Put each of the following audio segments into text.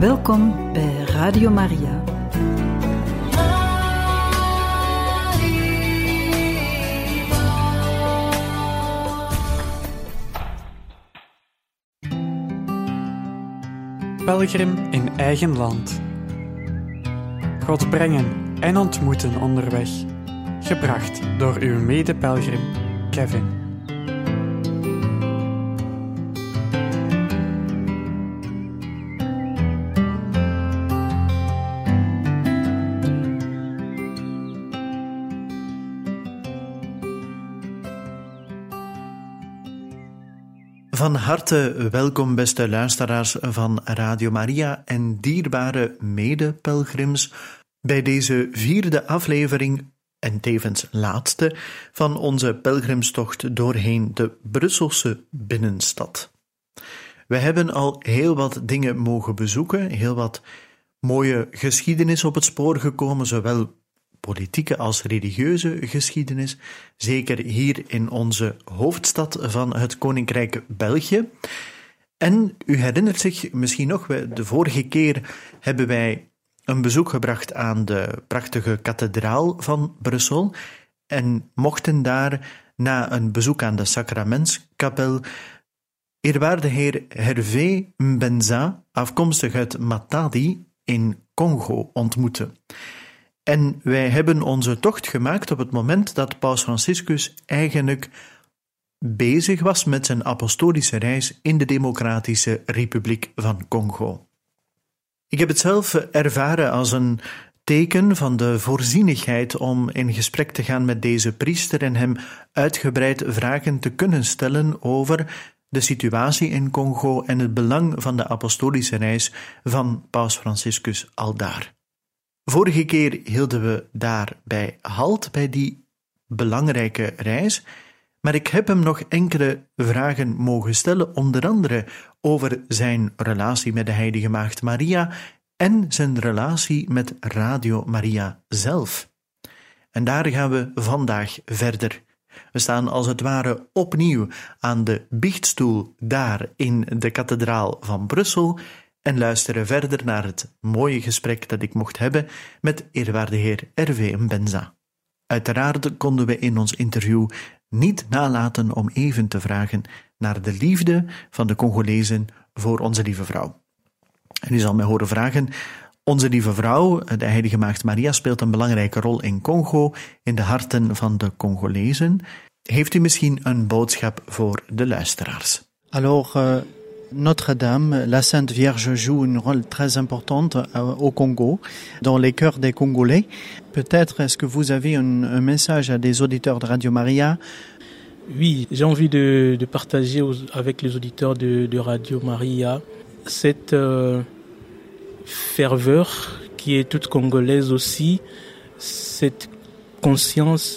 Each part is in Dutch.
Welkom bij Radio Maria. Pelgrim in eigen land. God brengen en ontmoeten onderweg. Gebracht door uw medepelgrim, Kevin. Van harte welkom, beste luisteraars van Radio Maria en dierbare medepelgrims, bij deze vierde aflevering en tevens laatste van onze pelgrimstocht doorheen de Brusselse binnenstad. We hebben al heel wat dingen mogen bezoeken, heel wat mooie geschiedenis op het spoor gekomen, zowel politieke als religieuze geschiedenis, zeker hier in onze hoofdstad van het Koninkrijk België. En u herinnert zich misschien nog, de vorige keer hebben wij een bezoek gebracht aan de prachtige kathedraal van Brussel en mochten daar, na een bezoek aan de sacramentskapel, eerwaarde heer Hervé Mbenza, afkomstig uit Matadi in Congo, ontmoeten. En wij hebben onze tocht gemaakt op het moment dat paus Franciscus eigenlijk bezig was met zijn apostolische reis in de Democratische Republiek van Congo. Ik heb het zelf ervaren als een teken van de voorzienigheid om in gesprek te gaan met deze priester en hem uitgebreid vragen te kunnen stellen over de situatie in Congo en het belang van de apostolische reis van paus Franciscus aldaar. Vorige keer hielden we daarbij halt, bij die belangrijke reis, maar ik heb hem nog enkele vragen mogen stellen, onder andere over zijn relatie met de Heilige Maagd Maria en zijn relatie met Radio Maria zelf. En daar gaan we vandaag verder. We staan als het ware opnieuw aan de biechtstoel daar in de kathedraal van Brussel en luisteren verder naar het mooie gesprek dat ik mocht hebben met eerwaarde heer Hervé Mbenza. Uiteraard konden we in ons interview niet nalaten om even te vragen naar de liefde van de Congolezen voor Onze Lieve Vrouw. En u zal mij horen vragen: Onze Lieve Vrouw, de Heilige Maagd Maria, speelt een belangrijke rol in Congo, in de harten van de Congolezen. Heeft u misschien een boodschap voor de luisteraars? Notre-Dame, la Sainte Vierge joue une rôle très importante au Congo, dans les cœurs des Congolais. Peut-être est-ce que vous avez un message à des auditeurs de Radio Maria? Oui, j'ai envie de partager avec les auditeurs de Radio Maria cette ferveur qui est toute congolaise aussi, cette conscience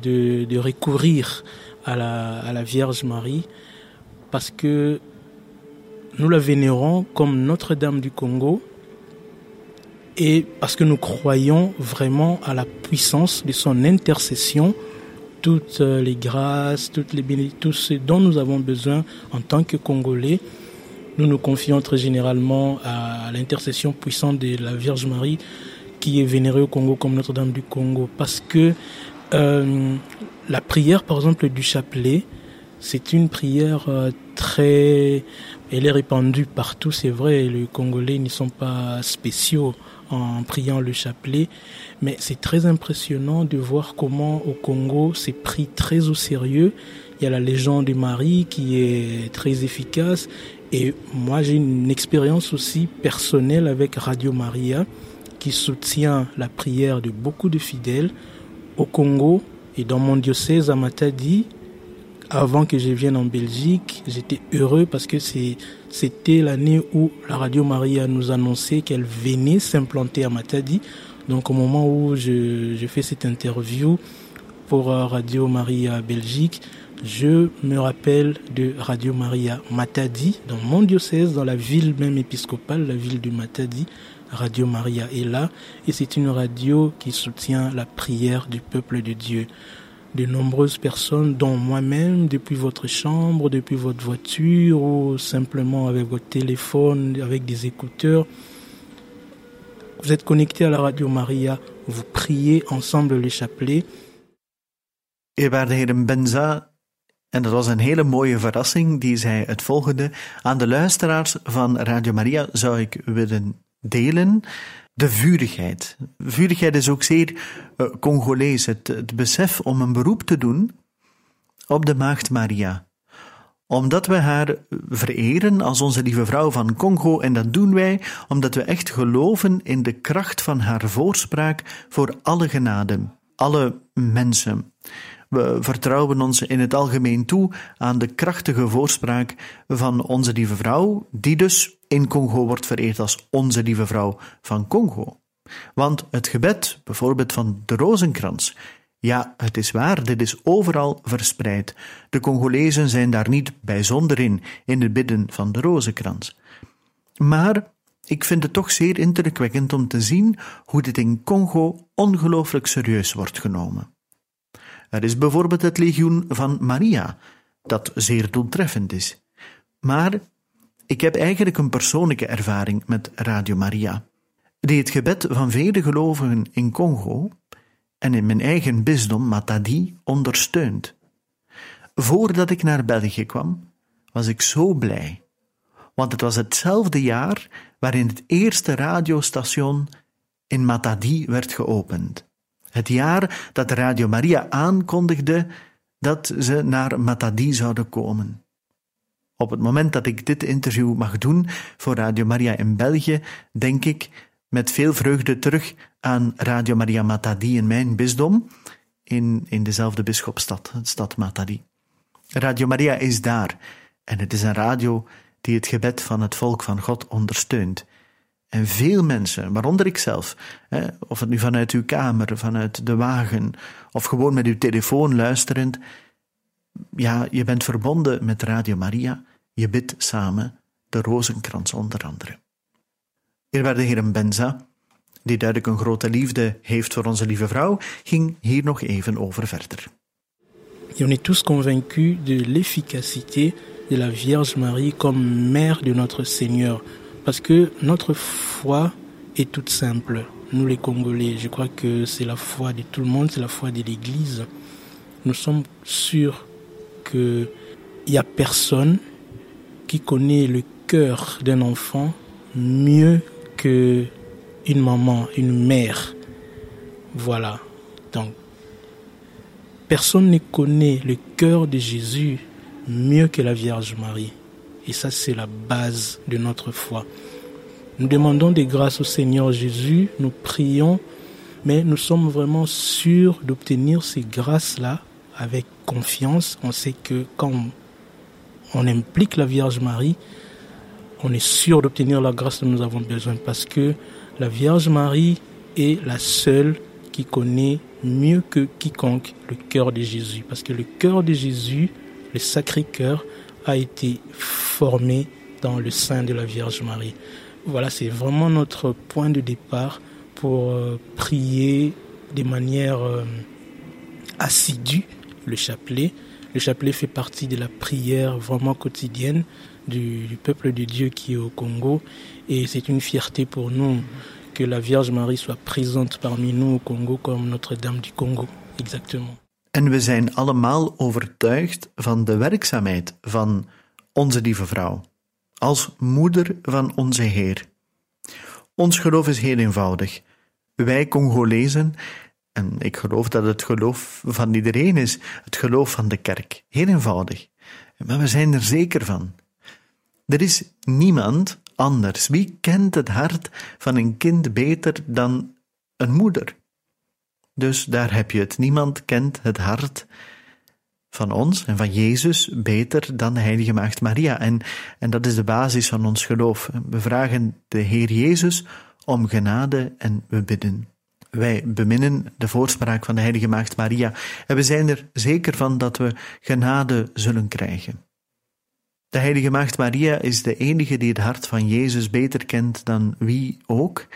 de recourir à la Vierge Marie, parce que nous la vénérons comme Notre-Dame du Congo et parce que nous croyons vraiment à la puissance de son intercession, toutes les grâces, tout ce dont nous avons besoin en tant que Congolais. Nous nous confions très généralement à l'intercession puissante de la Vierge Marie qui est vénérée au Congo comme Notre-Dame du Congo, parce que la prière, par exemple, du chapelet, c'est une prière très... Elle est répandue partout, c'est vrai, les Congolais ne sont pas spéciaux en priant le chapelet, mais c'est très impressionnant de voir comment au Congo c'est pris très au sérieux. Il y a la légende de Marie qui est très efficace, et moi j'ai une expérience aussi personnelle avec Radio Maria qui soutient la prière de beaucoup de fidèles au Congo et dans mon diocèse à Matadi. Avant que je vienne en Belgique, j'étais heureux parce que c'était l'année où la Radio Maria nous annonçait qu'elle venait s'implanter à Matadi. Donc au moment où je fais cette interview pour Radio Maria Belgique, je me rappelle de Radio Maria Matadi, dans mon diocèse, dans la ville même épiscopale, la ville de Matadi. Radio Maria est là et c'est une radio qui soutient la prière du peuple de Dieu. De nombreuses personnes, dont moi-même, depuis votre chambre, depuis votre voiture ou simplement avec votre téléphone, avec des écouteurs, Vous êtes connectés à la Radio Maria, vous priez ensemble les chapelets. Eerwaarde heer Mbenza, en dat was een hele mooie verrassing, die zei het volgende. Aan de luisteraars van Radio Maria zou ik willen delen de vurigheid. Vurigheid is ook zeer Congolees, het besef om een beroep te doen op de maagd Maria. Omdat we haar vereren als onze lieve vrouw van Congo, en dat doen wij omdat we echt geloven in de kracht van haar voorspraak voor alle genade, alle mensen. We vertrouwen ons in het algemeen toe aan de krachtige voorspraak van onze lieve vrouw, die dus in Congo wordt vereerd als onze lieve vrouw van Congo. Want het gebed, bijvoorbeeld van de Rozenkrans, ja, het is waar, dit is overal verspreid. De Congolezen zijn daar niet bijzonder in het bidden van de Rozenkrans. Maar ik vind het toch zeer indrukwekkend om te zien hoe dit in Congo ongelooflijk serieus wordt genomen. Er is bijvoorbeeld het Legioen van Maria, dat zeer doeltreffend is. Maar ik heb eigenlijk een persoonlijke ervaring met Radio Maria, die het gebed van vele gelovigen in Congo en in mijn eigen bisdom Matadi ondersteunt. Voordat ik naar België kwam, was ik zo blij, want het was hetzelfde jaar waarin het eerste radiostation in Matadi werd geopend. Het jaar dat Radio Maria aankondigde dat ze naar Matadi zouden komen. Op het moment dat ik dit interview mag doen voor Radio Maria in België, denk ik met veel vreugde terug aan Radio Maria Matadi in mijn bisdom, in dezelfde bisschopsstad, de stad Matadi. Radio Maria is daar en het is een radio die het gebed van het volk van God ondersteunt. En veel mensen, waaronder ikzelf, of het nu vanuit uw kamer, vanuit de wagen, of gewoon met uw telefoon luisterend, ja, je bent verbonden met Radio Maria, je bidt samen, de Rozenkrans onder andere. Eerwaarde heer Mbenza, die duidelijk een grote liefde heeft voor onze lieve vrouw, ging hier nog even over verder. On est tous convaincus de l'efficacité de la Vierge Marie comme mère de notre Seigneur. Parce que notre foi est toute simple. Nous les Congolais, je crois que c'est la foi de tout le monde, c'est la foi de l'Église. Nous sommes sûrs qu'il n'y a personne qui connaît le cœur d'un enfant mieux qu'une maman, une mère. Voilà. Donc, personne ne connaît le cœur de Jésus mieux que la Vierge Marie. Et ça, c'est la base de notre foi. Nous demandons des grâces au Seigneur Jésus, nous prions, mais nous sommes vraiment sûrs d'obtenir ces grâces-là avec confiance. On sait que quand on implique la Vierge Marie, on est sûr d'obtenir la grâce dont nous avons besoin, parce que la Vierge Marie est la seule qui connaît mieux que quiconque le cœur de Jésus. Parce que le cœur de Jésus, le Sacré-Cœur, a été formé dans le sein de la Vierge Marie. Voilà, c'est vraiment notre point de départ pour prier de manière assidue le chapelet. Le chapelet fait partie de la prière vraiment quotidienne du peuple de Dieu qui est au Congo, et c'est une fierté pour nous que la Vierge Marie soit présente parmi nous au Congo comme Notre-Dame du Congo, exactement. En we zijn allemaal overtuigd van de werkzaamheid van onze lieve vrouw, als moeder van onze Heer. Ons geloof is heel eenvoudig. Wij Congolezen, en ik geloof dat het geloof van iedereen is, het geloof van de kerk. Heel eenvoudig. Maar we zijn er zeker van. Er is niemand anders. Wie kent het hart van een kind beter dan een moeder? Dus daar heb je het. Niemand kent het hart van ons en van Jezus beter dan de Heilige Maagd Maria. En dat is de basis van ons geloof. We vragen de Heer Jezus om genade en we bidden. Wij beminnen de voorspraak van de Heilige Maagd Maria. En we zijn er zeker van dat we genade zullen krijgen. De Heilige Maagd Maria is de enige die het hart van Jezus beter kent dan wie ook,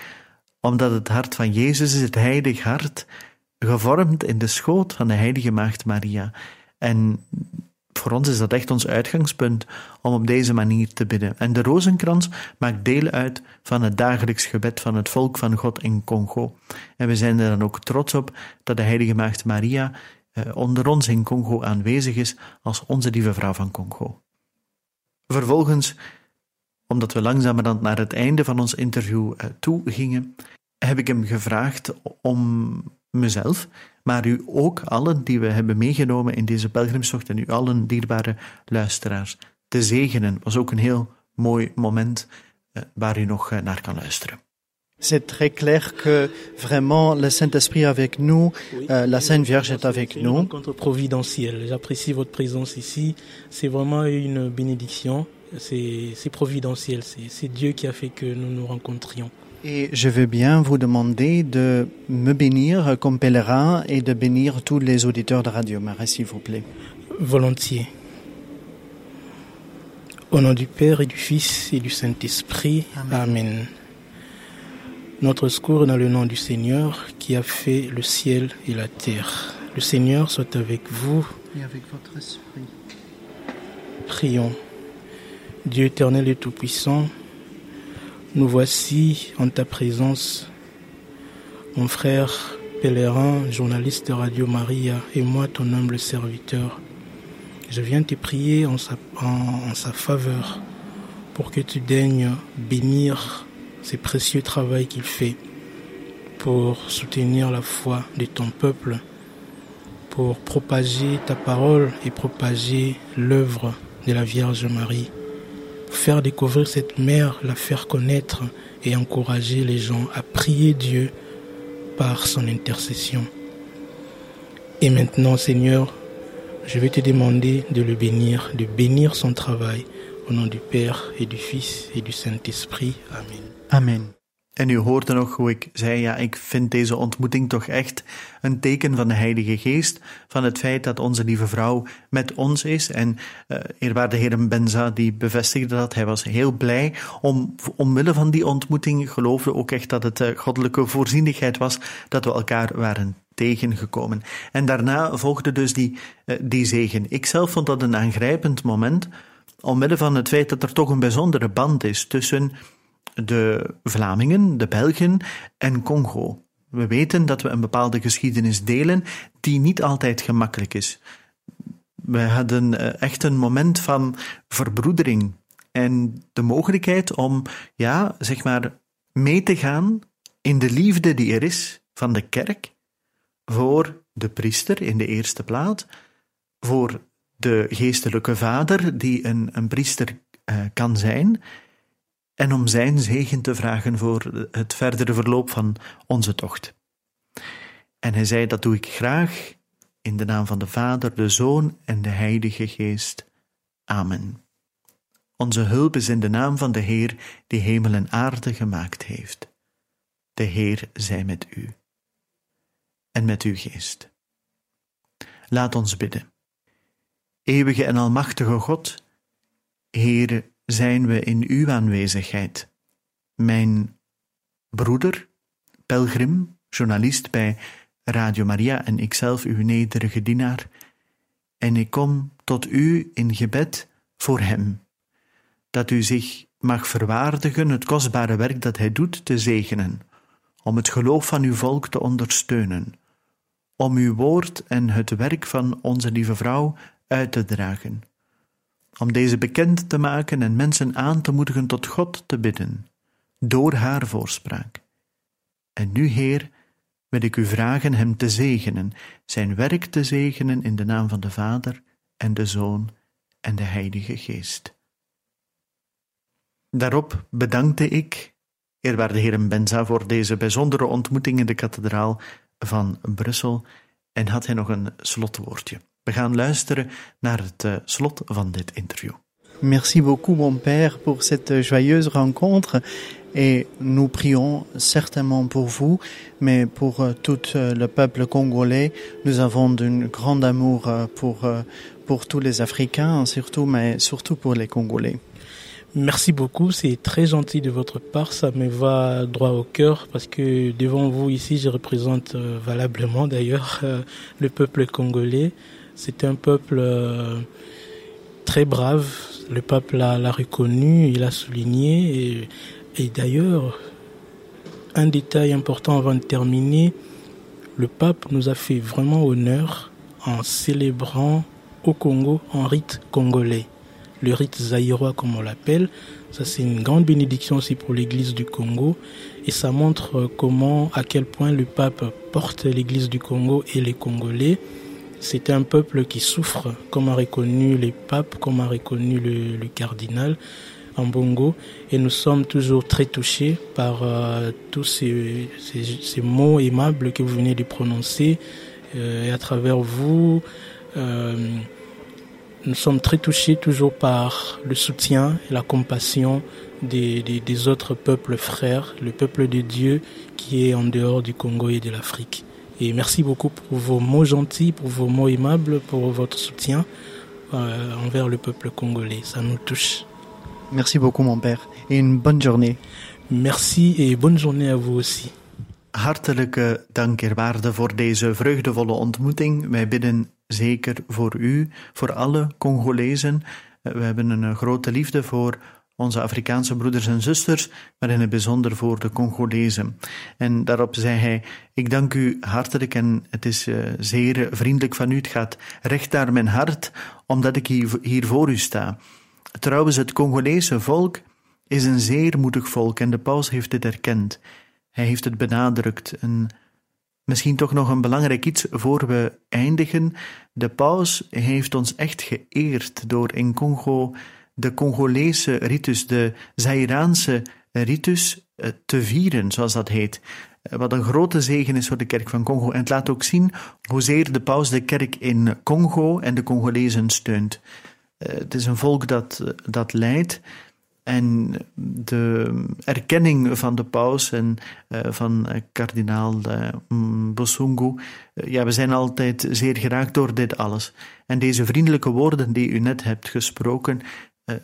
omdat het hart van Jezus is, het heilig hart, gevormd in de schoot van de Heilige Maagd Maria. En Voor ons is dat echt ons uitgangspunt om op deze manier te bidden. En de rozenkrans maakt deel uit van het dagelijks gebed van het volk van God in Congo. En we zijn er dan ook trots op dat de heilige maagd Maria onder ons in Congo aanwezig is als onze lieve vrouw van Congo. Vervolgens, omdat we langzamerhand naar het einde van ons interview toe gingen, heb ik hem gevraagd om mezelf, maar u ook allen die we hebben meegenomen in deze pelgrimstocht en u allen dierbare luisteraars te zegenen. Was ook een heel mooi moment waar u nog naar kan luisteren. C'est très clair que vraiment le Saint-Esprit est avec nous, la Sainte Vierge est avec nous. C'est une rencontre providentielle. J'apprécie votre présence ici. C'est vraiment une bénédiction. C'est providentiel. C'est Dieu qui a fait que nous nous rencontrions. Et je veux bien vous demander de me bénir comme pèlerin et de bénir tous les auditeurs de Radio Maria, s'il vous plaît. Volontiers. Au nom du Père et du Fils et du Saint-Esprit. Amen. Amen. Notre secours est dans le nom du Seigneur qui a fait le ciel et la terre. Le Seigneur soit avec vous. Et avec votre esprit. Prions. Dieu éternel et tout-puissant, nous voici en ta présence, mon frère pèlerin, journaliste de Radio Maria, et moi ton humble serviteur. Je viens te prier en sa faveur, pour que tu daignes bénir ce précieux travail qu'il fait, pour soutenir la foi de ton peuple, pour propager ta parole et propager l'œuvre de la Vierge Marie. Faire découvrir cette mère, la faire connaître et encourager les gens à prier Dieu par son intercession. Et maintenant, Seigneur, je vais te demander de le bénir, de bénir son travail. Au nom du Père et du Fils et du Saint-Esprit. Amen. Amen. En u hoorde nog hoe ik zei, ja, ik vind deze ontmoeting toch echt een teken van de Heilige Geest, van het feit dat onze lieve vrouw met ons is. En eerwaarde heer Mbenza, die bevestigde dat, hij was heel blij. Omwille van die ontmoeting geloofde ook echt dat het goddelijke voorzienigheid was dat we elkaar waren tegengekomen. En daarna volgde dus die zegen. Ik zelf vond dat een aangrijpend moment, omwille van het feit dat er toch een bijzondere band is tussen de Vlamingen, de Belgen en Congo. We weten dat we een bepaalde geschiedenis delen die niet altijd gemakkelijk is. We hadden echt een moment van verbroedering en de mogelijkheid om, ja, zeg maar, mee te gaan in de liefde die er is van de kerk voor de priester in de eerste plaats, voor de geestelijke vader die een priester kan zijn, en om zijn zegen te vragen voor het verdere verloop van onze tocht. En hij zei, dat doe ik graag, in de naam van de Vader, de Zoon en de Heilige Geest. Amen. Onze hulp is in de naam van de Heer, die hemel en aarde gemaakt heeft. De Heer zij met u. En met uw geest. Laat ons bidden. Eeuwige en almachtige God, Heere, zijn we in uw aanwezigheid. Mijn broeder, pelgrim, journalist bij Radio Maria en ikzelf, uw nederige dienaar. En ik kom tot u in gebed voor hem. Dat u zich mag verwaardigen het kostbare werk dat hij doet te zegenen. Om het geloof van uw volk te ondersteunen. Om uw woord en het werk van onze lieve vrouw uit te dragen. Om deze bekend te maken en mensen aan te moedigen tot God te bidden, door haar voorspraak. En nu, Heer, wil ik u vragen hem te zegenen, zijn werk te zegenen in de naam van de Vader en de Zoon en de Heilige Geest. Daarop bedankte ik, eerwaarde heer Mbenza, voor deze bijzondere ontmoeting in de kathedraal van Brussel en had hij nog een slotwoordje. We gaan luisteren naar het slot van dit interview. Merci beaucoup, mon père, pour cette joyeuse rencontre. Et nous prions certainement pour vous, mais pour tout le peuple congolais. Nous avons un grand amour pour tous les Africains, surtout, mais surtout pour les Congolais. Merci beaucoup, c'est très gentil de votre part, ça me va droit au cœur parce que devant vous ici, je représente valablement d'ailleurs le peuple congolais. C'est un peuple très brave. Le pape l'a reconnu, il l'a souligné. Et d'ailleurs, un détail important avant de terminer, le pape nous a fait vraiment honneur en célébrant au Congo en rite congolais. Le rite zaïrois comme on l'appelle, ça c'est une grande bénédiction aussi pour l'église du Congo et ça montre comment, à quel point le pape porte l'église du Congo et les Congolais. C'est un peuple qui souffre, comme a reconnu les papes, comme a reconnu le cardinal en Bongo et nous sommes toujours très touchés par tous ces mots aimables que vous venez de prononcer et à travers vous. Nous sommes très touchés toujours par le soutien et la compassion des autres peuples frères, le peuple de Dieu qui est en dehors du Congo et de l'Afrique. Et merci beaucoup pour vos mots gentils, pour vos mots aimables, pour votre soutien envers le peuple congolais. Ça nous touche. Merci beaucoup mon père et une bonne journée. Merci et bonne journée à vous aussi. Hartelijke dank, eerwaarde, voor deze vreugdevolle ontmoeting. Wij bidden zeker voor u, voor alle Congolezen. We hebben een grote liefde voor onze Afrikaanse broeders en zusters, maar in het bijzonder voor de Congolezen. En daarop zei hij, ik dank u hartelijk en het is zeer vriendelijk van u. Het gaat recht naar mijn hart, omdat ik hier voor u sta. Trouwens, het Congolese volk is een zeer moedig volk en de paus heeft dit erkend. Hij heeft het benadrukt. En misschien toch nog een belangrijk iets voor we eindigen. De paus heeft ons echt geëerd door in Congo de Congolese ritus, de Zaïraanse ritus, te vieren, zoals dat heet. Wat een grote zegen is voor de kerk van Congo. En het laat ook zien hoezeer de paus de kerk in Congo en de Congolezen steunt. Het is een volk dat lijdt. En de erkenning van de paus en van kardinaal Bosungu, we zijn altijd zeer geraakt door dit alles. En deze vriendelijke woorden die u net hebt gesproken,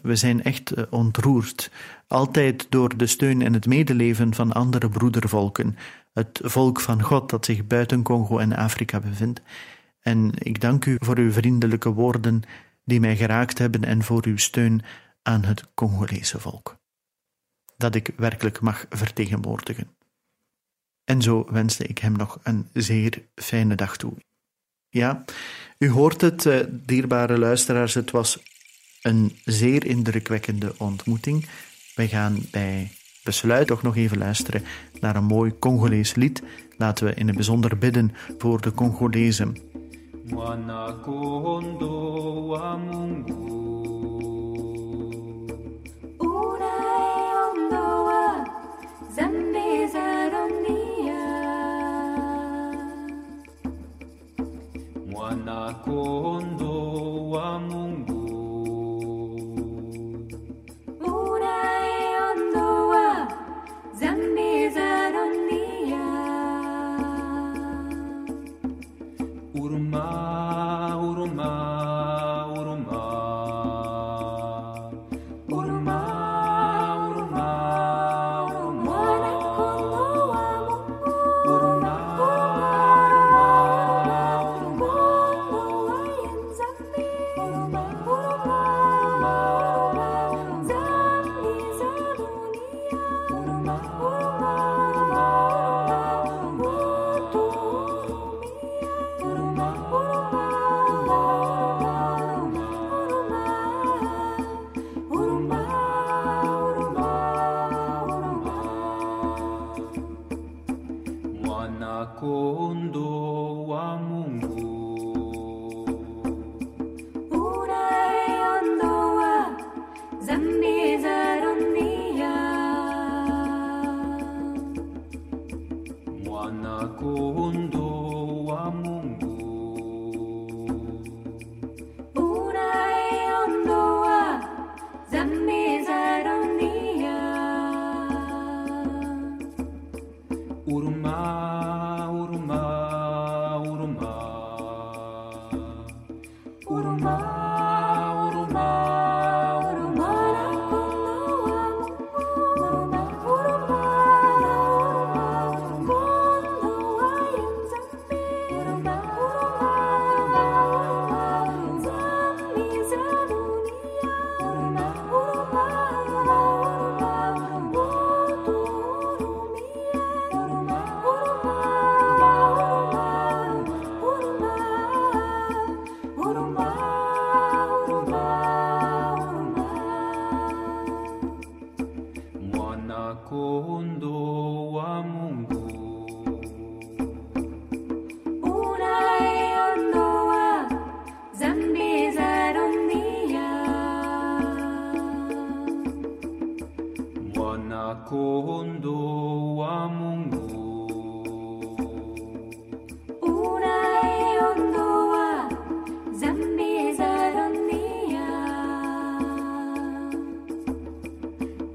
we zijn echt ontroerd. Altijd door de steun en het medeleven van andere broedervolken. Het volk van God dat zich buiten Congo en Afrika bevindt. En ik dank u voor uw vriendelijke woorden die mij geraakt hebben en voor uw steun aan het Congolese volk, dat ik werkelijk mag vertegenwoordigen. En zo wenste ik hem nog een zeer fijne dag toe. Ja, u hoort het, dierbare luisteraars, het was een zeer indrukwekkende ontmoeting. Wij gaan bij besluit toch nog even luisteren naar een mooi Congolees lied. Laten we in het bijzonder bidden voor de Congolezen. Mwana kondo wa Mungu. Zambi za dunia, mwana-kondoo wa Mungu, unayeondoa zambi za dunia. Uruma, uruma, uruma. Makondo wa Mungu.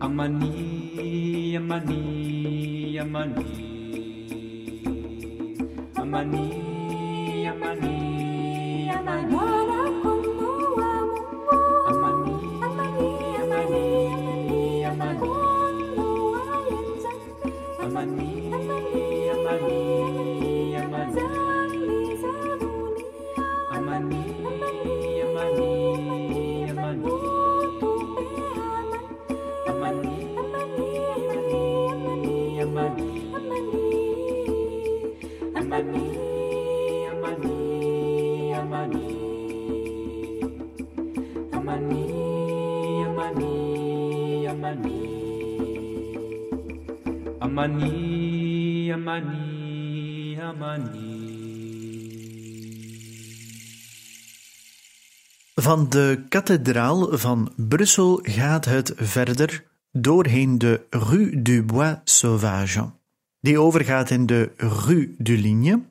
Amani, amani, amani, amani, amani, amani, mwana Kongo wa Mungu, amani, amani, amani, amani, amani, Kongo wa Nzambe, amani, amani, amani, amani, zambi za dunia, amani, amani, amani, amani. Amani, amani, amani, amani, amani, amani, amani, amani, amani. Van de kathedraal van Brussel gaat het verder doorheen de Rue du Bois Sauvage, die overgaat in de Rue du Ligne,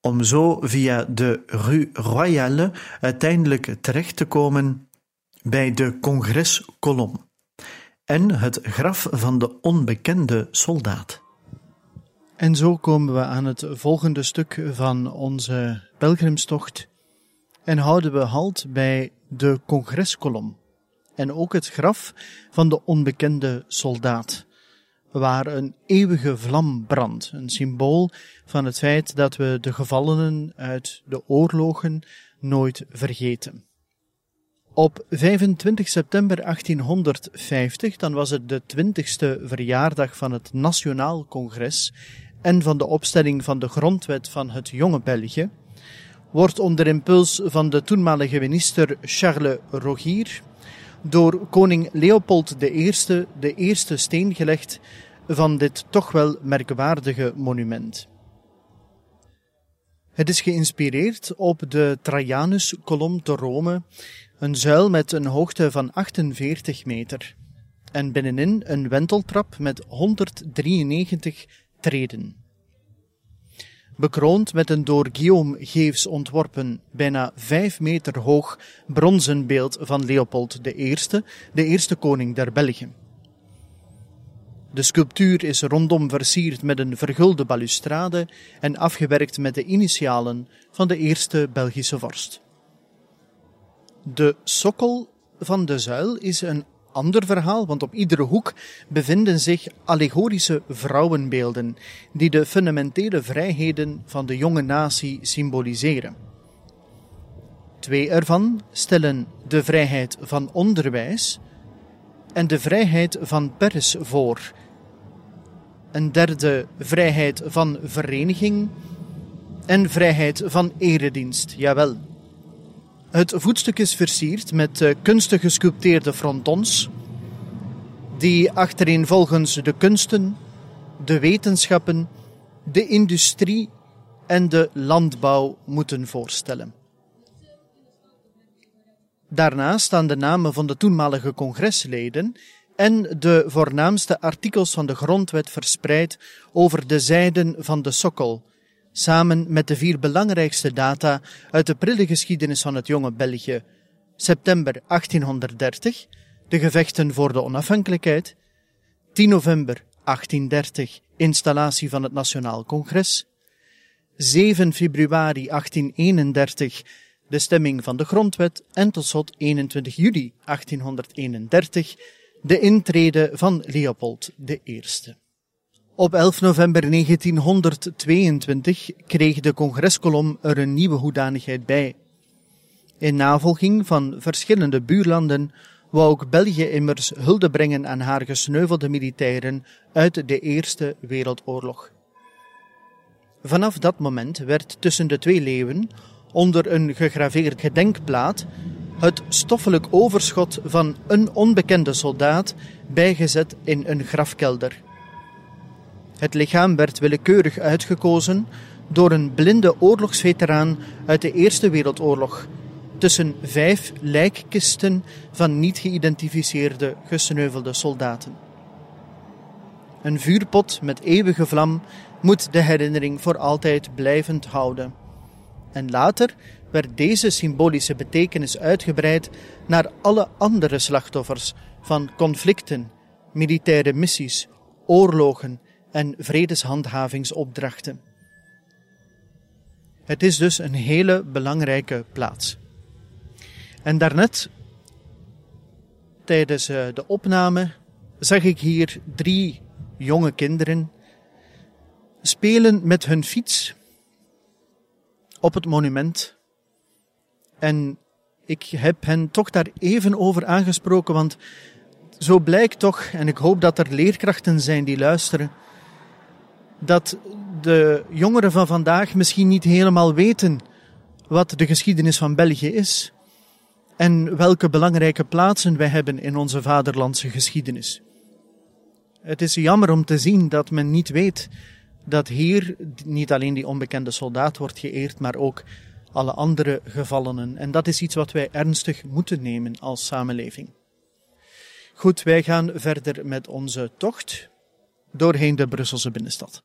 om zo via de Rue Royale uiteindelijk terecht te komen bij de Congreskolom en het graf van de onbekende soldaat. En zo komen we aan het volgende stuk van onze pelgrimstocht en houden we halt bij de Congreskolom en ook het graf van de onbekende soldaat, waar een eeuwige vlam brandt, een symbool van het feit dat we de gevallenen uit de oorlogen nooit vergeten. Op 25 september 1850, dan was het de 20e verjaardag van het Nationaal Congres en van de opstelling van de grondwet van het jonge België, wordt onder impuls van de toenmalige minister Charles Rogier door koning Leopold I de eerste steen gelegd van dit toch wel merkwaardige monument. Het is geïnspireerd op de Trajanus-kolom te Rome, een zuil met een hoogte van 48 meter en binnenin een wenteltrap met 193 treden. Bekroond met een door Guillaume Geefs ontworpen, bijna 5 meter hoog bronzen beeld van Leopold I, de eerste koning der Belgen. De sculptuur is rondom versierd met een vergulde balustrade en afgewerkt met de initialen van de eerste Belgische vorst. De sokkel van de zuil is een ander verhaal, want op iedere hoek bevinden zich allegorische vrouwenbeelden die de fundamentele vrijheden van de jonge natie symboliseren. 2 ervan stellen de vrijheid van onderwijs en de vrijheid van pers voor. 1 vrijheid van vereniging en vrijheid van eredienst, jawel. Het voetstuk is versierd met kunstig gesculpteerde frontons, die achtereenvolgens de kunsten, de wetenschappen, de industrie en de landbouw moeten voorstellen. Daarnaast staan de namen van de toenmalige congresleden en de voornaamste artikels van de grondwet verspreid over de zijden van de sokkel, samen met de 4 belangrijkste data uit de prille geschiedenis van het jonge België. September 1830, de gevechten voor de onafhankelijkheid. 10 november 1830, installatie van het Nationaal Congres. 7 februari 1831, de stemming van de grondwet. En tot slot 21 juli 1831, de intrede van Leopold I. Op 11 november 1922 kreeg de congreskolom er een nieuwe hoedanigheid bij. In navolging van verschillende buurlanden wou ook België immers hulde brengen aan haar gesneuvelde militairen uit de Eerste Wereldoorlog. Vanaf dat moment werd tussen de 2 leeuwen, onder een gegraveerd gedenkplaat, het stoffelijk overschot van een onbekende soldaat bijgezet in een grafkelder. Het lichaam werd willekeurig uitgekozen door een blinde oorlogsveteraan uit de Eerste Wereldoorlog, tussen 5 lijkkisten van niet geïdentificeerde gesneuvelde soldaten. Een vuurpot met eeuwige vlam moet de herinnering voor altijd blijvend houden. En later werd deze symbolische betekenis uitgebreid naar alle andere slachtoffers van conflicten, militaire missies, oorlogen en vredeshandhavingsopdrachten. Het is dus een hele belangrijke plaats. En daarnet, tijdens de opname, zag ik hier 3 jonge kinderen spelen met hun fiets op het monument. En ik heb hen toch daar even over aangesproken, want zo blijkt toch, en ik hoop dat er leerkrachten zijn die luisteren, dat de jongeren van vandaag misschien niet helemaal weten wat de geschiedenis van België is en welke belangrijke plaatsen wij hebben in onze vaderlandse geschiedenis. Het is jammer om te zien dat men niet weet dat hier niet alleen die onbekende soldaat wordt geëerd, maar ook alle andere gevallenen. En dat is iets wat wij ernstig moeten nemen als samenleving. Goed, wij gaan verder met onze tocht doorheen de Brusselse binnenstad.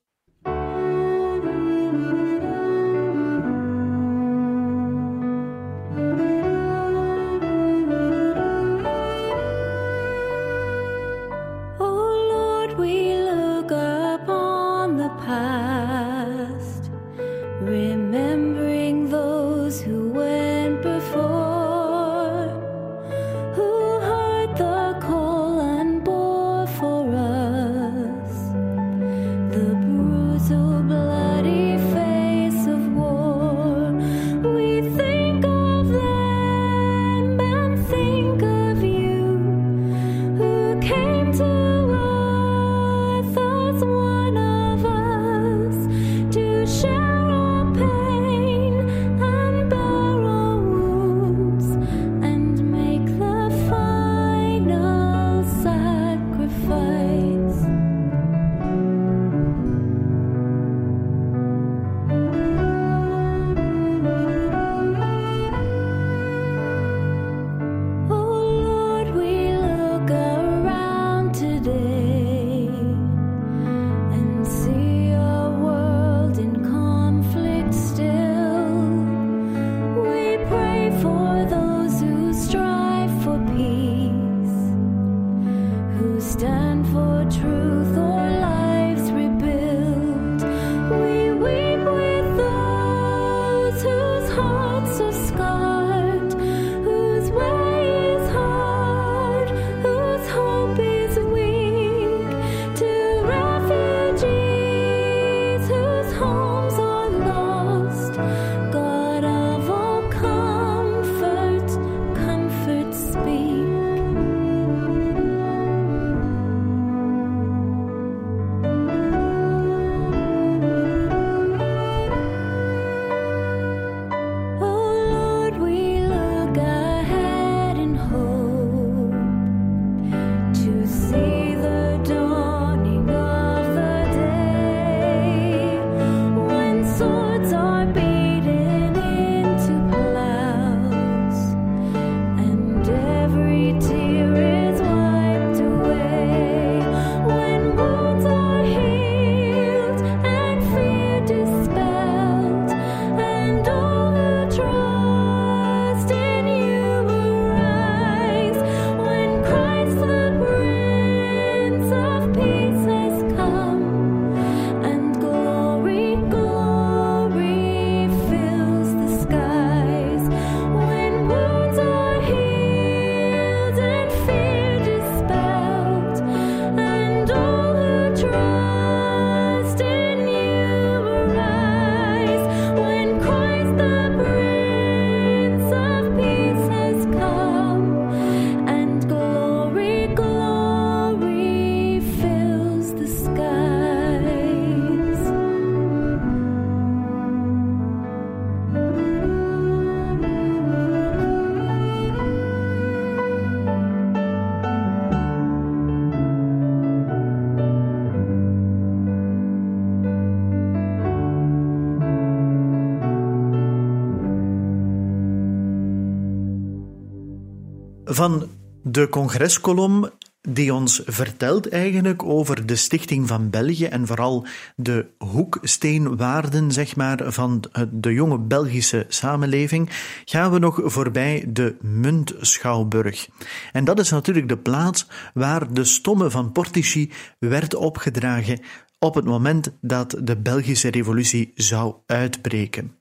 Van de congreskolom die ons vertelt eigenlijk over de stichting van België en vooral de hoeksteenwaarden, zeg maar, van de jonge Belgische samenleving, gaan we nog voorbij de Muntschouwburg. En dat is natuurlijk de plaats waar De Stomme van Portici werd opgedragen op het moment dat de Belgische revolutie zou uitbreken.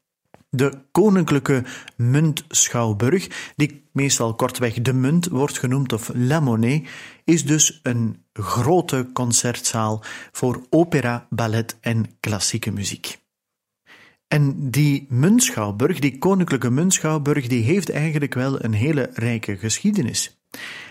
De Koninklijke Muntschouwburg, die meestal kortweg de munt wordt genoemd of La Monnaie, is dus een grote concertzaal voor opera, ballet en klassieke muziek. En die Muntschouwburg, die Koninklijke Muntschouwburg, die heeft eigenlijk wel een hele rijke geschiedenis.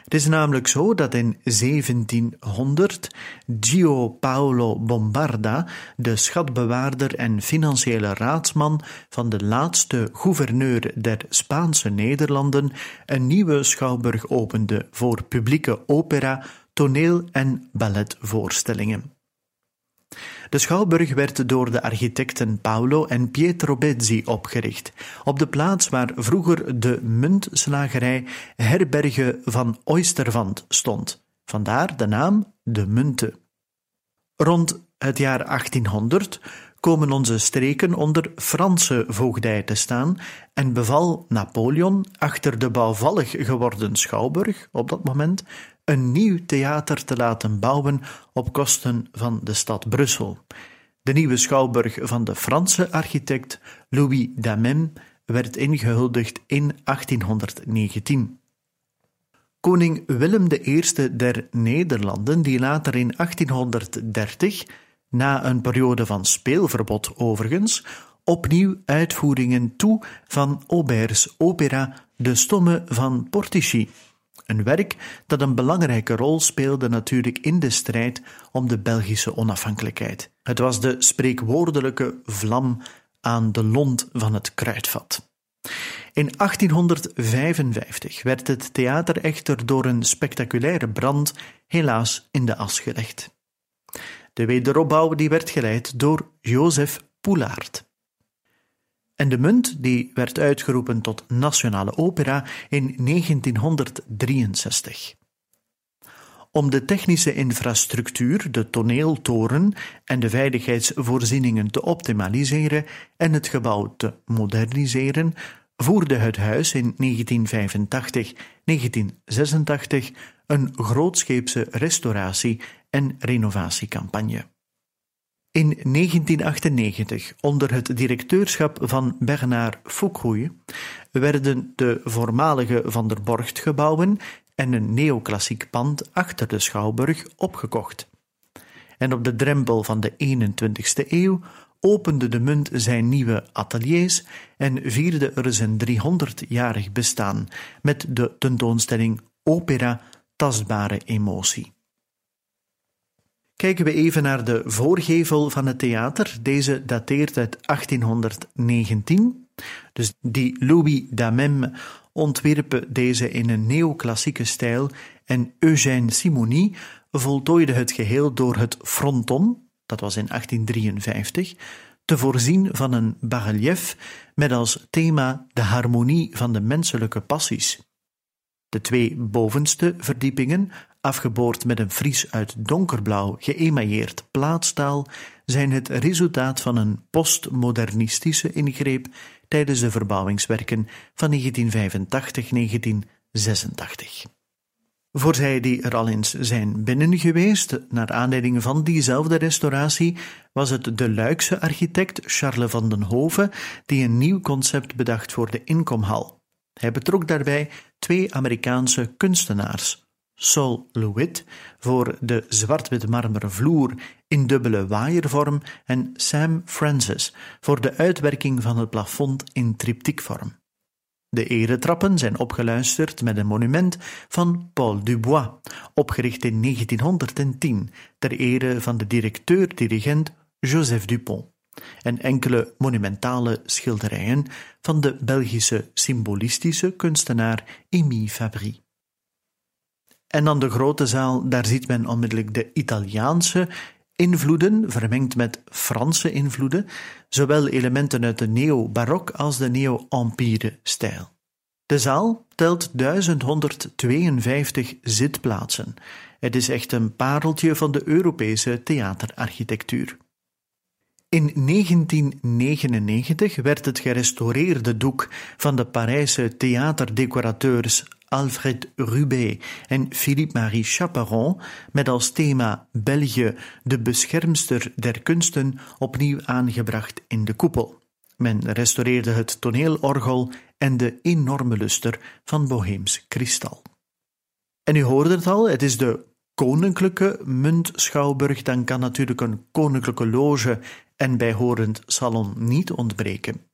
Het is namelijk zo dat in 1700 Gio Paolo Bombarda, de schatbewaarder en financiële raadsman van de laatste gouverneur der Spaanse Nederlanden, een nieuwe schouwburg opende voor publieke opera, toneel- en balletvoorstellingen. De schouwburg werd door de architecten Paolo en Pietro Bezzi opgericht, op de plaats waar vroeger de muntslagerij Herberge van Oosterwand stond. Vandaar de naam De Munte. Rond het jaar 1800 komen onze streken onder Franse voogdij te staan en beval Napoleon achter de bouwvallig geworden schouwburg op dat moment een nieuw theater te laten bouwen op kosten van de stad Brussel. De nieuwe schouwburg van de Franse architect Louis Damem werd ingehuldigd in 1819. Koning Willem I der Nederlanden, die later in 1830, na een periode van speelverbod overigens, opnieuw uitvoeringen toe van Auber's opera De Stomme van Portici. Een werk dat een belangrijke rol speelde natuurlijk in de strijd om de Belgische onafhankelijkheid. Het was de spreekwoordelijke vlam aan de lont van het kruidvat. In 1855 werd het theater echter door een spectaculaire brand helaas in de as gelegd. De wederopbouw die werd geleid door Joseph Poulaert. En de munt die werd uitgeroepen tot nationale opera in 1963. Om de technische infrastructuur, de toneeltoren en de veiligheidsvoorzieningen te optimaliseren en het gebouw te moderniseren, voerde het huis in 1985-1986 een grootscheepse restauratie- en renovatiecampagne. In 1998, onder het directeurschap van Bernard Foucquoy, werden de voormalige Van der Borght gebouwen en een neoclassiek pand achter de schouwburg opgekocht. En op de drempel van de 21e eeuw opende de munt zijn nieuwe ateliers en vierde er zijn 300-jarig bestaan met de tentoonstelling Opera Tastbare Emotie. Kijken we even naar de voorgevel van het theater. Deze dateert uit 1819. Dus die Louis Damem ontwierpen deze in een neoclassieke stijl en Eugène Simony voltooide het geheel door het fronton, dat was in 1853, te voorzien van een bas-relief met als thema de harmonie van de menselijke passies. De twee bovenste verdiepingen, afgeboord met een fries uit donkerblauw geëmailleerd plaatstaal, zijn het resultaat van een postmodernistische ingreep tijdens de verbouwingswerken van 1985-1986. Voor zij die er al eens zijn binnen geweest, naar aanleiding van diezelfde restauratie, was het de Luikse architect Charles van den Hove die een nieuw concept bedacht voor de inkomhal. Hij betrok daarbij twee Amerikaanse kunstenaars, Sol LeWitt voor de zwart-wit marmeren vloer in dubbele waaiervorm en Sam Francis voor de uitwerking van het plafond in triptiekvorm. De eretrappen zijn opgeluisterd met een monument van Paul Dubois, opgericht in 1910 ter ere van de directeur-dirigent Joseph Dupont en enkele monumentale schilderijen van de Belgische symbolistische kunstenaar Émile Fabry. En dan de grote zaal, daar ziet men onmiddellijk de Italiaanse invloeden, vermengd met Franse invloeden, zowel elementen uit de neo-barok als de neo-empire-stijl. De zaal telt 1152 zitplaatsen. Het is echt een pareltje van de Europese theaterarchitectuur. In 1999 werd het gerestaureerde doek van de Parijse theaterdecorateurs Alfred Rubé en Philippe-Marie Chaperon met als thema België, de beschermster der kunsten, opnieuw aangebracht in de koepel. Men restaureerde het toneelorgel en de enorme luster van Boheems kristal. En u hoorde het al, het is de Koninklijke Muntschouwburg, dan kan natuurlijk een koninklijke loge en bijhorend salon niet ontbreken.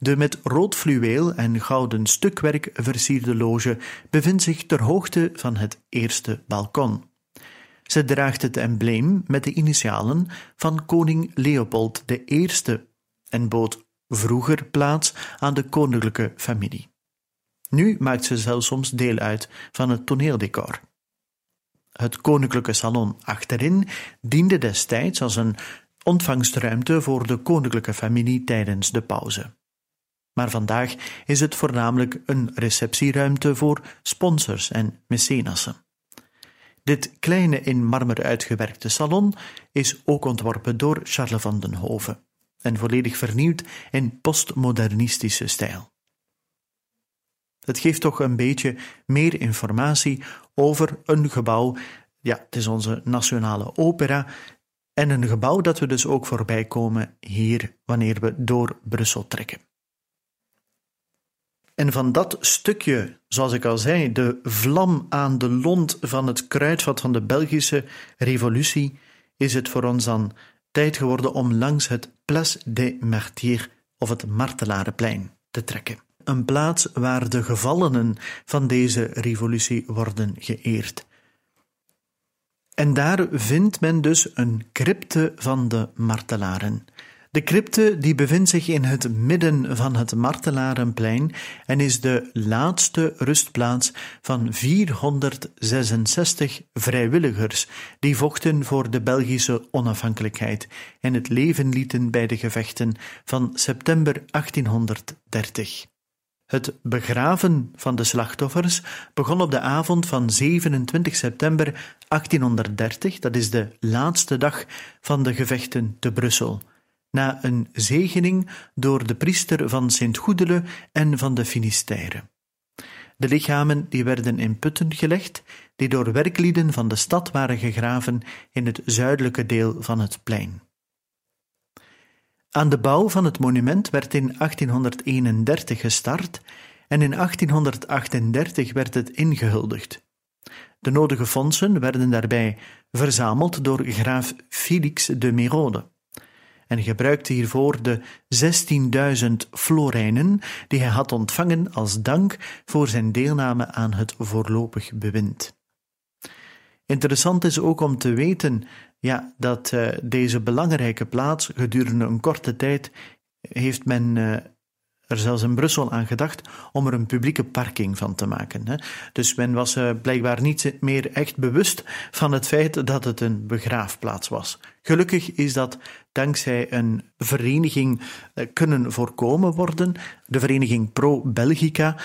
De met rood fluweel en gouden stukwerk versierde loge bevindt zich ter hoogte van het eerste balkon. Ze draagt het embleem met de initialen van koning Leopold I en bood vroeger plaats aan de koninklijke familie. Nu maakt ze zelfs soms deel uit van het toneeldecor. Het koninklijke salon achterin diende destijds als een ontvangstruimte voor de koninklijke familie tijdens de pauze. Maar vandaag is het voornamelijk een receptieruimte voor sponsors en mecenassen. Dit kleine in marmer uitgewerkte salon is ook ontworpen door Charles van den Hove en volledig vernieuwd in postmodernistische stijl. Het geeft toch een beetje meer informatie over een gebouw, ja, het is onze nationale opera, en een gebouw dat we dus ook voorbij komen hier wanneer we door Brussel trekken. En van dat stukje, zoals ik al zei, de vlam aan de lont van het kruidvat van de Belgische revolutie, is het voor ons dan tijd geworden om langs het Place des Martyrs of het Martelarenplein te trekken. Een plaats waar de gevallenen van deze revolutie worden geëerd. En daar vindt men dus een crypte van de martelaren. De crypte die bevindt zich in het midden van het Martelarenplein en is de laatste rustplaats van 466 vrijwilligers die vochten voor de Belgische onafhankelijkheid en het leven lieten bij de gevechten van september 1830. Het begraven van de slachtoffers begon op de avond van 27 september 1830, dat is de laatste dag van de gevechten te Brussel, na een zegening door de priester van Sint-Goedele en van de Finisterre. De lichamen die werden in putten gelegd, die door werklieden van de stad waren gegraven in het zuidelijke deel van het plein. Aan de bouw van het monument werd in 1831 gestart en in 1838 werd het ingehuldigd. De nodige fondsen werden daarbij verzameld door graaf Felix de Merode en gebruikte hiervoor de 16.000 florijnen die hij had ontvangen als dank voor zijn deelname aan het voorlopig bewind. Interessant is ook om te weten dat deze belangrijke plaats gedurende een korte tijd heeft men er zelfs in Brussel aan gedacht om er een publieke parking van te maken. Hè. Dus men was blijkbaar niet meer echt bewust van het feit dat het een begraafplaats was. Gelukkig is dat dankzij een vereniging kunnen voorkomen worden, de vereniging Pro Belgica,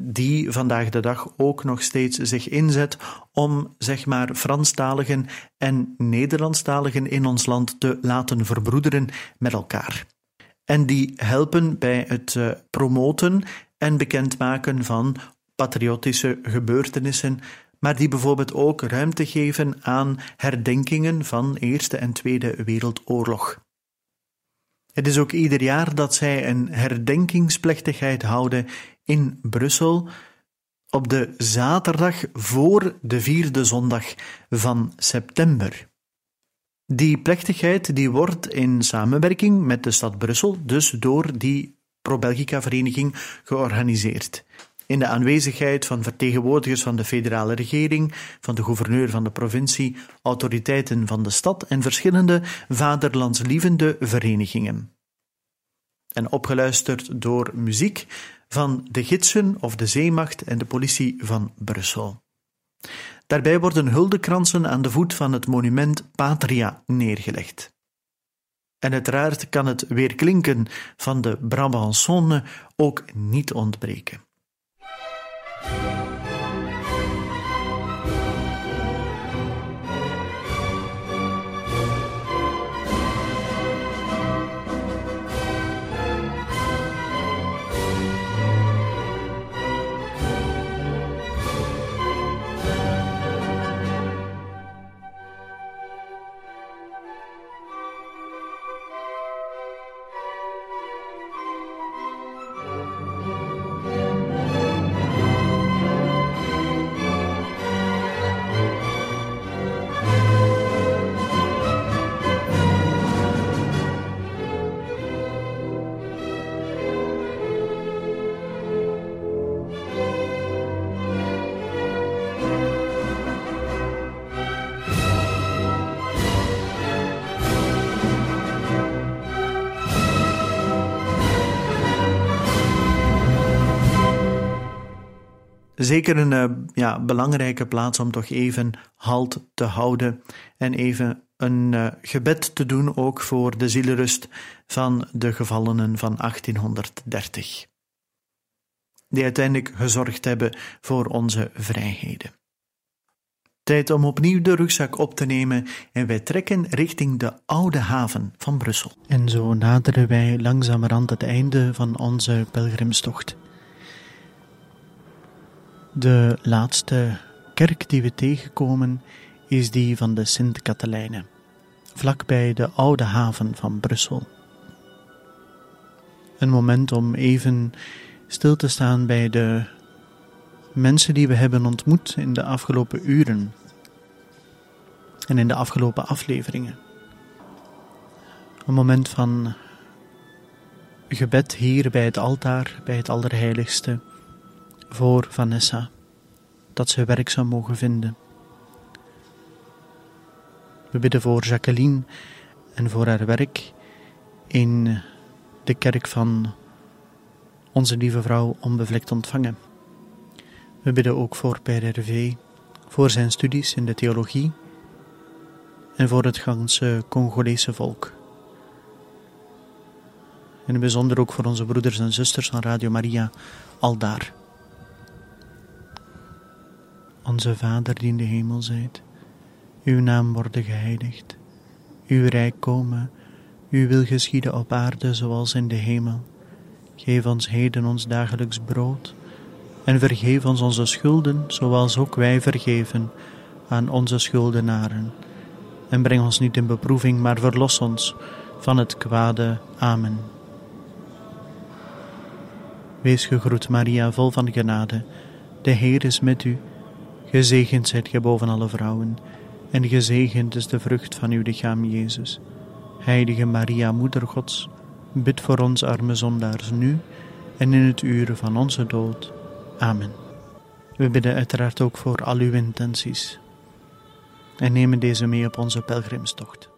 die vandaag de dag ook nog steeds zich inzet om, zeg maar, Franstaligen en Nederlandstaligen in ons land te laten verbroederen met elkaar. En die helpen bij het promoten en bekendmaken van patriotische gebeurtenissen, maar die bijvoorbeeld ook ruimte geven aan herdenkingen van Eerste en Tweede Wereldoorlog. Het is ook ieder jaar dat zij een herdenkingsplechtigheid houden in Brussel op de zaterdag voor de vierde zondag van september. Die plechtigheid die wordt in samenwerking met de stad Brussel, dus door die Pro Belgica-vereniging, georganiseerd. In de aanwezigheid van vertegenwoordigers van de federale regering, van de gouverneur van de provincie, autoriteiten van de stad en verschillende vaderlandslievende verenigingen. En opgeluisterd door muziek van de gidsen of de zeemacht en de politie van Brussel. Daarbij worden huldekransen aan de voet van het monument Patria neergelegd. En uiteraard kan het weerklinken van de Brabançonne ook niet ontbreken. Zeker een belangrijke plaats om toch even halt te houden en even een gebed te doen, ook voor de zielerust van de gevallenen van 1830, die uiteindelijk gezorgd hebben voor onze vrijheden. Tijd om opnieuw de rugzak op te nemen en wij trekken richting de oude haven van Brussel. En zo naderen wij langzamerhand het einde van onze pelgrimstocht. De laatste kerk die we tegenkomen is die van de Sint-Katelijnen, vlakbij de oude haven van Brussel. Een moment om even stil te staan bij de mensen die we hebben ontmoet in de afgelopen uren en in de afgelopen afleveringen. Een moment van gebed hier bij het altaar, bij het Allerheiligste, voor Vanessa, dat ze werk zou mogen vinden. We bidden voor Jacqueline en voor haar werk in de kerk van Onze Lieve Vrouw Onbevlekt Ontvangen. We bidden ook voor Père Hervé, voor zijn studies in de theologie en voor het ganse Congolese volk. En in het bijzonder ook voor onze broeders en zusters van Radio Maria aldaar. Onze Vader die in de hemel zijt, uw naam worden geheiligd, uw rijk komen, uw wil geschieden op aarde zoals in de hemel. Geef ons heden ons dagelijks brood en vergeef ons onze schulden zoals ook wij vergeven aan onze schuldenaren. En breng ons niet in beproeving, maar verlos ons van het kwade. Amen. Wees gegroet Maria, vol van genade, de Heer is met u. Gezegend zijt gij boven alle vrouwen, en gezegend is de vrucht van uw lichaam, Jezus. Heilige Maria, Moeder Gods, bid voor ons arme zondaars nu en in het uur van onze dood. Amen. We bidden uiteraard ook voor al uw intenties en nemen deze mee op onze pelgrimstocht.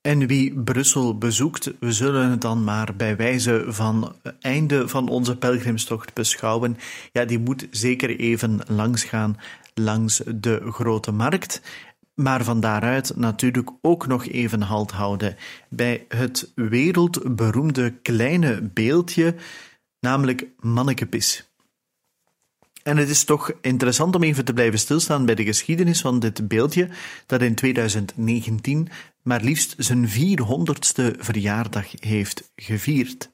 En wie Brussel bezoekt, we zullen het dan maar bij wijze van einde van onze pelgrimstocht beschouwen. Ja, die moet zeker even langsgaan langs de Grote Markt. Maar van daaruit natuurlijk ook nog even halt houden bij het wereldberoemde kleine beeldje, namelijk Manneken Pis. En het is toch interessant om even te blijven stilstaan bij de geschiedenis van dit beeldje, dat in 2019 maar liefst zijn 400ste verjaardag heeft gevierd.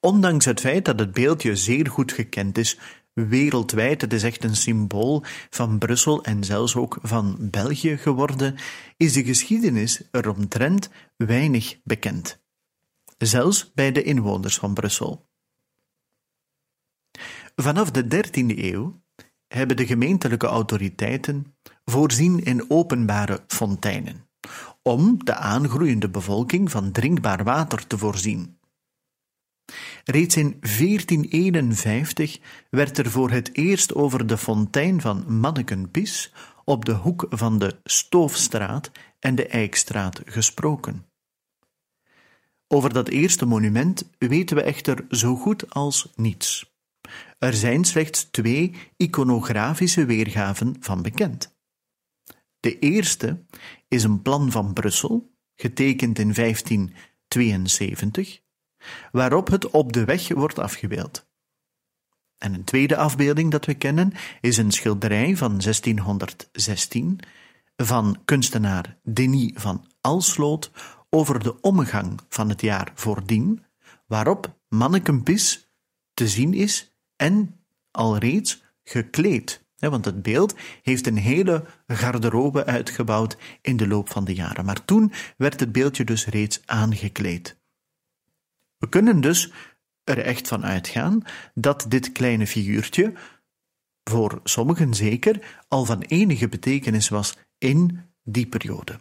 Ondanks het feit dat het beeldje zeer goed gekend is wereldwijd, het is echt een symbool van Brussel en zelfs ook van België geworden, is de geschiedenis eromtrent weinig bekend. Zelfs bij de inwoners van Brussel. Vanaf de 13e eeuw hebben de gemeentelijke autoriteiten voorzien in openbare fonteinen, om de aangroeiende bevolking van drinkbaar water te voorzien. Reeds in 1451 werd er voor het eerst over de fontein van Manneken Pis op de hoek van de Stoofstraat en de Eikstraat gesproken. Over dat eerste monument weten we echter zo goed als niets. Er zijn slechts 2 iconografische weergaven van bekend. De eerste is een plan van Brussel, getekend in 1572, waarop het op de weg wordt afgebeeld. En een tweede afbeelding dat we kennen is een schilderij van 1616 van kunstenaar Denis van Alsloot over de omgang van het jaar voordien, waarop Manneken Pis te zien is en alreeds gekleed. Want het beeld heeft een hele garderobe uitgebouwd in de loop van de jaren. Maar toen werd het beeldje dus reeds aangekleed. We kunnen dus er echt van uitgaan dat dit kleine figuurtje, voor sommigen zeker, al van enige betekenis was in die periode.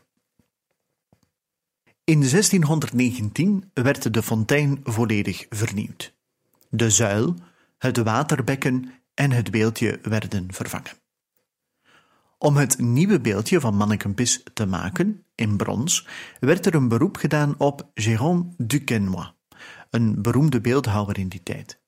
In 1619 werd de fontein volledig vernieuwd. De zuil, het waterbekken en het beeldje werden vervangen. Om het nieuwe beeldje van Manneken Pis te maken, in brons, werd er een beroep gedaan op Jérôme Duquesnoy, een beroemde beeldhouwer in die tijd.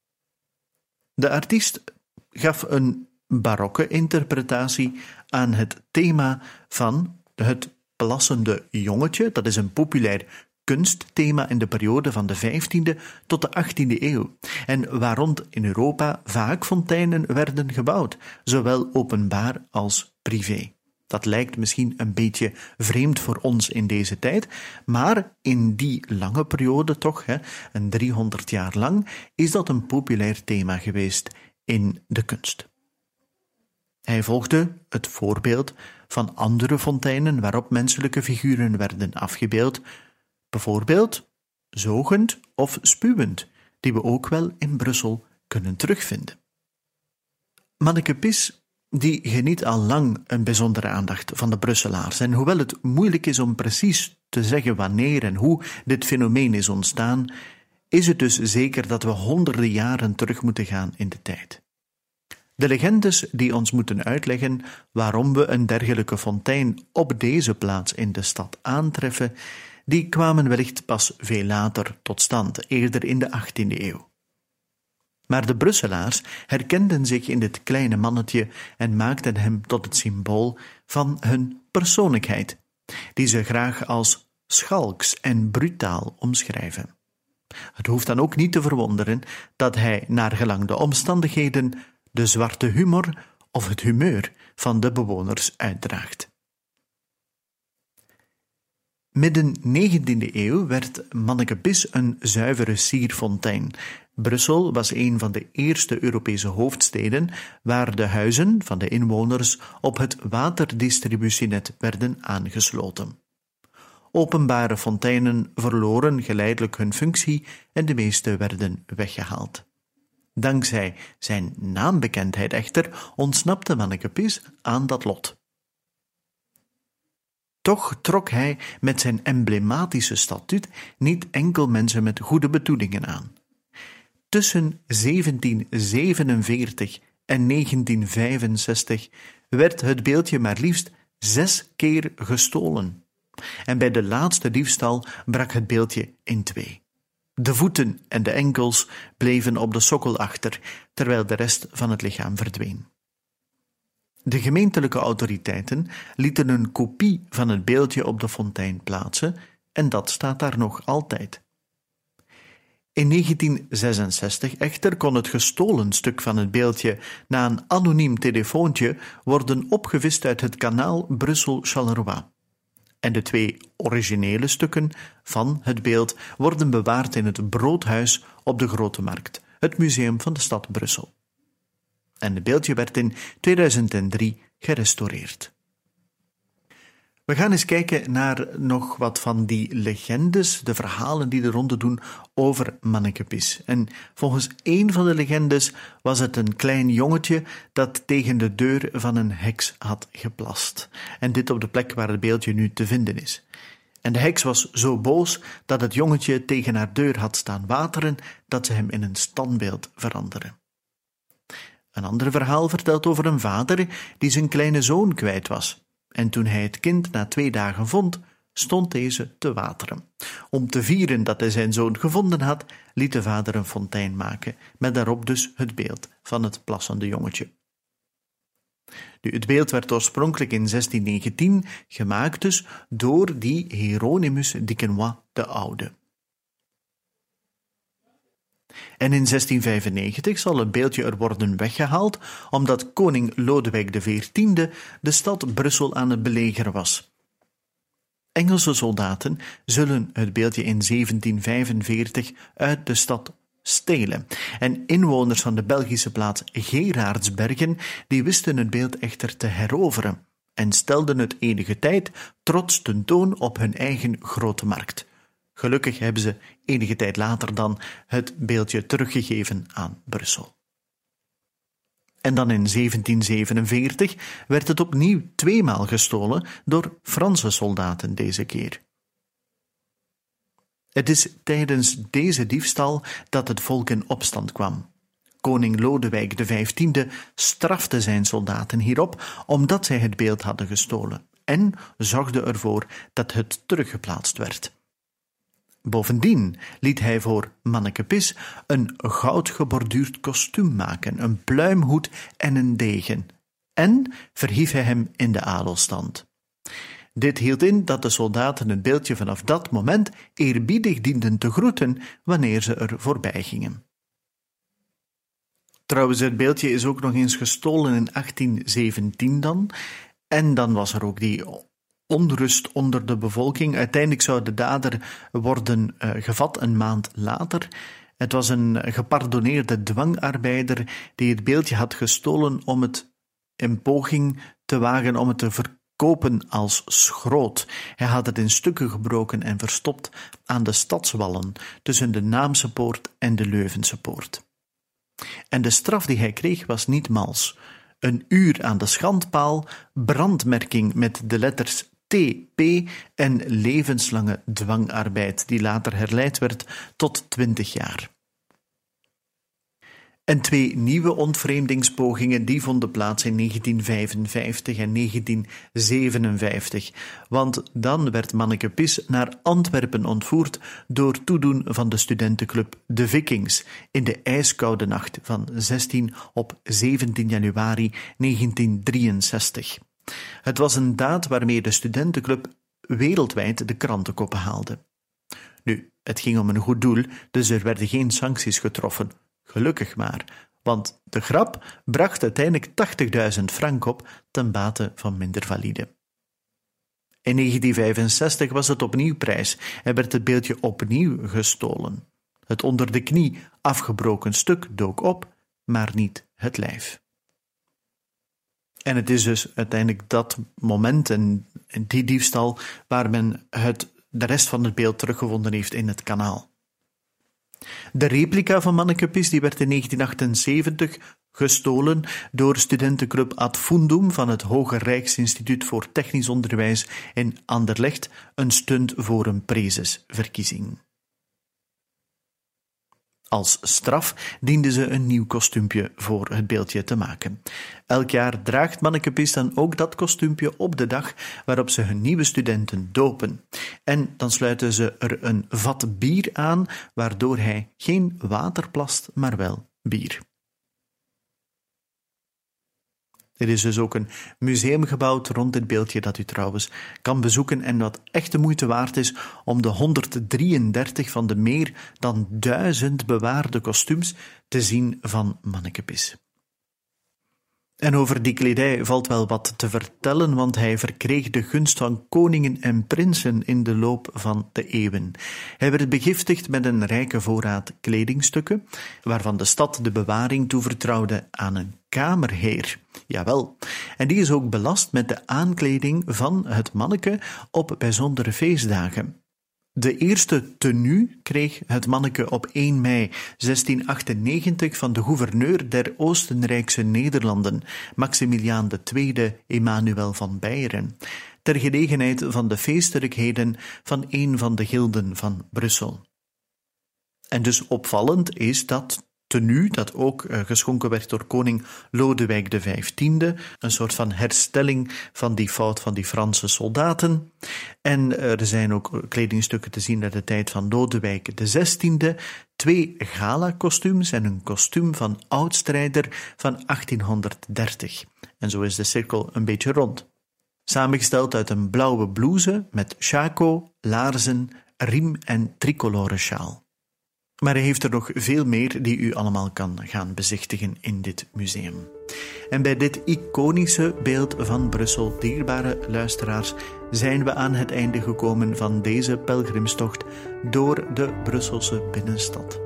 De artiest gaf een barokke interpretatie aan het thema van het plassende jongetje. Dat is een populair kunstthema in de periode van de 15e tot de 18e eeuw en waar rond in Europa vaak fonteinen werden gebouwd, zowel openbaar als privé. Dat lijkt misschien een beetje vreemd voor ons in deze tijd, maar in die lange periode toch, een 300 jaar lang, is dat een populair thema geweest in de kunst. Hij volgde het voorbeeld van andere fonteinen waarop menselijke figuren werden afgebeeld, bijvoorbeeld zogend of spuwend, die we ook wel in Brussel kunnen terugvinden. Manneken Pis die geniet al lang een bijzondere aandacht van de Brusselaars. En hoewel het moeilijk is om precies te zeggen wanneer en hoe dit fenomeen is ontstaan, is het dus zeker dat we honderden jaren terug moeten gaan in de tijd. De legendes die ons moeten uitleggen waarom we een dergelijke fontein op deze plaats in de stad aantreffen, die kwamen wellicht pas veel later tot stand, eerder in de 18e eeuw. Maar de Brusselaars herkenden zich in dit kleine mannetje en maakten hem tot het symbool van hun persoonlijkheid, die ze graag als schalks en brutaal omschrijven. Het hoeft dan ook niet te verwonderen dat hij, naar gelang de omstandigheden, de zwarte humor of het humeur van de bewoners uitdraagt. Midden 19e eeuw werd Manneken Pis een zuivere sierfontein. Brussel was een van de eerste Europese hoofdsteden waar de huizen van de inwoners op het waterdistributienet werden aangesloten. Openbare fonteinen verloren geleidelijk hun functie en de meeste werden weggehaald. Dankzij zijn naambekendheid echter ontsnapte Manneken Pis aan dat lot. Toch trok hij met zijn emblematische statuut niet enkel mensen met goede bedoelingen aan. Tussen 1747 en 1965 werd het beeldje maar liefst 6 keer gestolen. En bij de laatste diefstal brak het beeldje in 2. De voeten en de enkels bleven op de sokkel achter, terwijl de rest van het lichaam verdween. De gemeentelijke autoriteiten lieten een kopie van het beeldje op de fontein plaatsen en dat staat daar nog altijd. In 1966 echter kon het gestolen stuk van het beeldje na een anoniem telefoontje worden opgevist uit het kanaal Brussel-Charleroi. En de 2 originele stukken van het beeld worden bewaard in het Broodhuis op de Grote Markt, het museum van de stad Brussel. En het beeldje werd in 2003 gerestaureerd. We gaan eens kijken naar nog wat van die legendes, de verhalen die de ronde doen over Manneken Pis. En volgens een van de legendes was het een klein jongetje dat tegen de deur van een heks had geplast. En dit op de plek waar het beeldje nu te vinden is. En de heks was zo boos dat het jongetje tegen haar deur had staan wateren dat ze hem in een standbeeld veranderde. Een ander verhaal vertelt over een vader die zijn kleine zoon kwijt was. En toen hij het kind na 2 dagen vond, stond deze te wateren. Om te vieren dat hij zijn zoon gevonden had, liet de vader een fontein maken, met daarop dus het beeld van het plassende jongetje. Nu, het beeld werd oorspronkelijk in 1619 gemaakt dus door die Hieronymus Duquesnoy de Oude. En in 1695 zal het beeldje er worden weggehaald omdat koning Lodewijk XIV de stad Brussel aan het belegeren was. Engelse soldaten zullen het beeldje in 1745 uit de stad stelen en inwoners van de Belgische plaats Geraardsbergen die wisten het beeld echter te heroveren en stelden het enige tijd trots tentoon op hun eigen Grote Markt. Gelukkig hebben ze enige tijd later dan het beeldje teruggegeven aan Brussel. En dan in 1747 werd het opnieuw 2 maal gestolen door Franse soldaten deze keer. Het is tijdens deze diefstal dat het volk in opstand kwam. Koning Lodewijk XV strafte zijn soldaten hierop omdat zij het beeld hadden gestolen en zorgde ervoor dat het teruggeplaatst werd. Bovendien liet hij voor Manneken Pis een goudgeborduurd kostuum maken, een pluimhoed en een degen, en verhief hij hem in de adelstand. Dit hield in dat de soldaten het beeldje vanaf dat moment eerbiedig dienden te groeten wanneer ze er voorbij gingen. Trouwens, het beeldje is ook nog eens gestolen in 1817 dan, en dan was er ook die onrust onder de bevolking. Uiteindelijk zou de dader worden gevat 1 maand later. Het was een gepardonneerde dwangarbeider die het beeldje had gestolen om het in poging te wagen om het te verkopen als schroot. Hij had het in stukken gebroken en verstopt aan de stadswallen tussen de Naamse poort en de Leuvense poort. En de straf die hij kreeg was niet mals. 1 uur aan de schandpaal, brandmerking met de letters TP en levenslange dwangarbeid, die later herleid werd tot 20 jaar. En 2 nieuwe ontvreemdingspogingen die vonden plaats in 1955 en 1957, want dan werd Manneken Pis naar Antwerpen ontvoerd door toedoen van de studentenclub De Vikings in de ijskoude nacht van 16 op 17 januari 1963. Het was een daad waarmee de studentenclub wereldwijd de krantenkoppen haalde. Nu, het ging om een goed doel, dus er werden geen sancties getroffen. Gelukkig maar, want de grap bracht uiteindelijk 80.000 frank op ten bate van minder validen. In 1965 was het opnieuw prijs en werd het beeldje opnieuw gestolen. Het onder de knie afgebroken stuk dook op, maar niet het lijf. En het is dus uiteindelijk dat moment en die diefstal waar men de rest van het beeld teruggevonden heeft in het kanaal. De replica van Manneken Pis werd in 1978 gestolen door studentenclub Ad Fundum van het Hoger Rijksinstituut voor Technisch Onderwijs in Anderlecht, een stunt voor een prezesverkiezing. Als straf dienden ze een nieuw kostuumpje voor het beeldje te maken. Elk jaar draagt Manneken Pis dan ook dat kostuumpje op de dag waarop ze hun nieuwe studenten dopen. En dan sluiten ze er een vat bier aan, waardoor hij geen water plast, maar wel bier. Er is dus ook een museum gebouwd rond dit beeldje dat u trouwens kan bezoeken en wat echt de moeite waard is om de 133 van de meer dan 1000 bewaarde kostuums te zien van Manneken Pis. En over die kledij valt wel wat te vertellen, want hij verkreeg de gunst van koningen en prinsen in de loop van de eeuwen. Hij werd begiftigd met een rijke voorraad kledingstukken, waarvan de stad de bewaring toevertrouwde aan een kamerheer. Jawel, en die is ook belast met de aankleding van het manneke op bijzondere feestdagen. De eerste tenue kreeg het manneke op 1 mei 1698 van de gouverneur der Oostenrijkse Nederlanden, Maximiliaan II Emanuel van Beieren, ter gelegenheid van de feestelijkheden van een van de gilden van Brussel. En dus opvallend is dat tenue, dat ook geschonken werd door koning Lodewijk XV, een soort van herstelling van die fout van die Franse soldaten. En er zijn ook kledingstukken te zien uit de tijd van Lodewijk XVI, 2 gala-kostuums en een kostuum van oudstrijder van 1830. En zo is de cirkel een beetje rond. Samengesteld uit een blauwe blouse met schako, laarzen, riem en tricolore sjaal. Maar hij heeft er nog veel meer die u allemaal kan gaan bezichtigen in dit museum. En bij dit iconische beeld van Brussel, dierbare luisteraars, zijn we aan het einde gekomen van deze pelgrimstocht door de Brusselse binnenstad.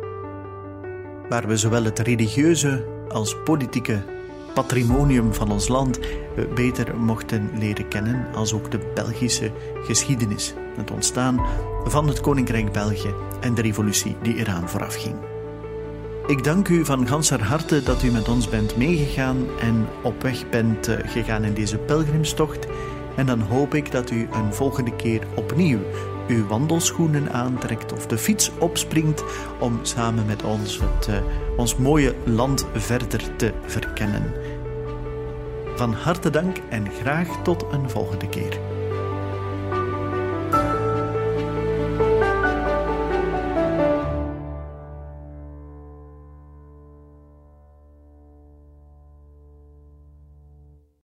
Waar we zowel het religieuze als politieke patrimonium van ons land beter mochten leren kennen, als ook de Belgische geschiedenis, het ontstaan van het Koninkrijk België en de revolutie die eraan vooraf ging. Ik dank u van ganser harte dat u met ons bent meegegaan en op weg bent gegaan in deze pelgrimstocht. En dan hoop ik dat u een volgende keer opnieuw uw wandelschoenen aantrekt of de fiets opspringt om samen met ons ons mooie land verder te verkennen. Van harte dank en graag tot een volgende keer.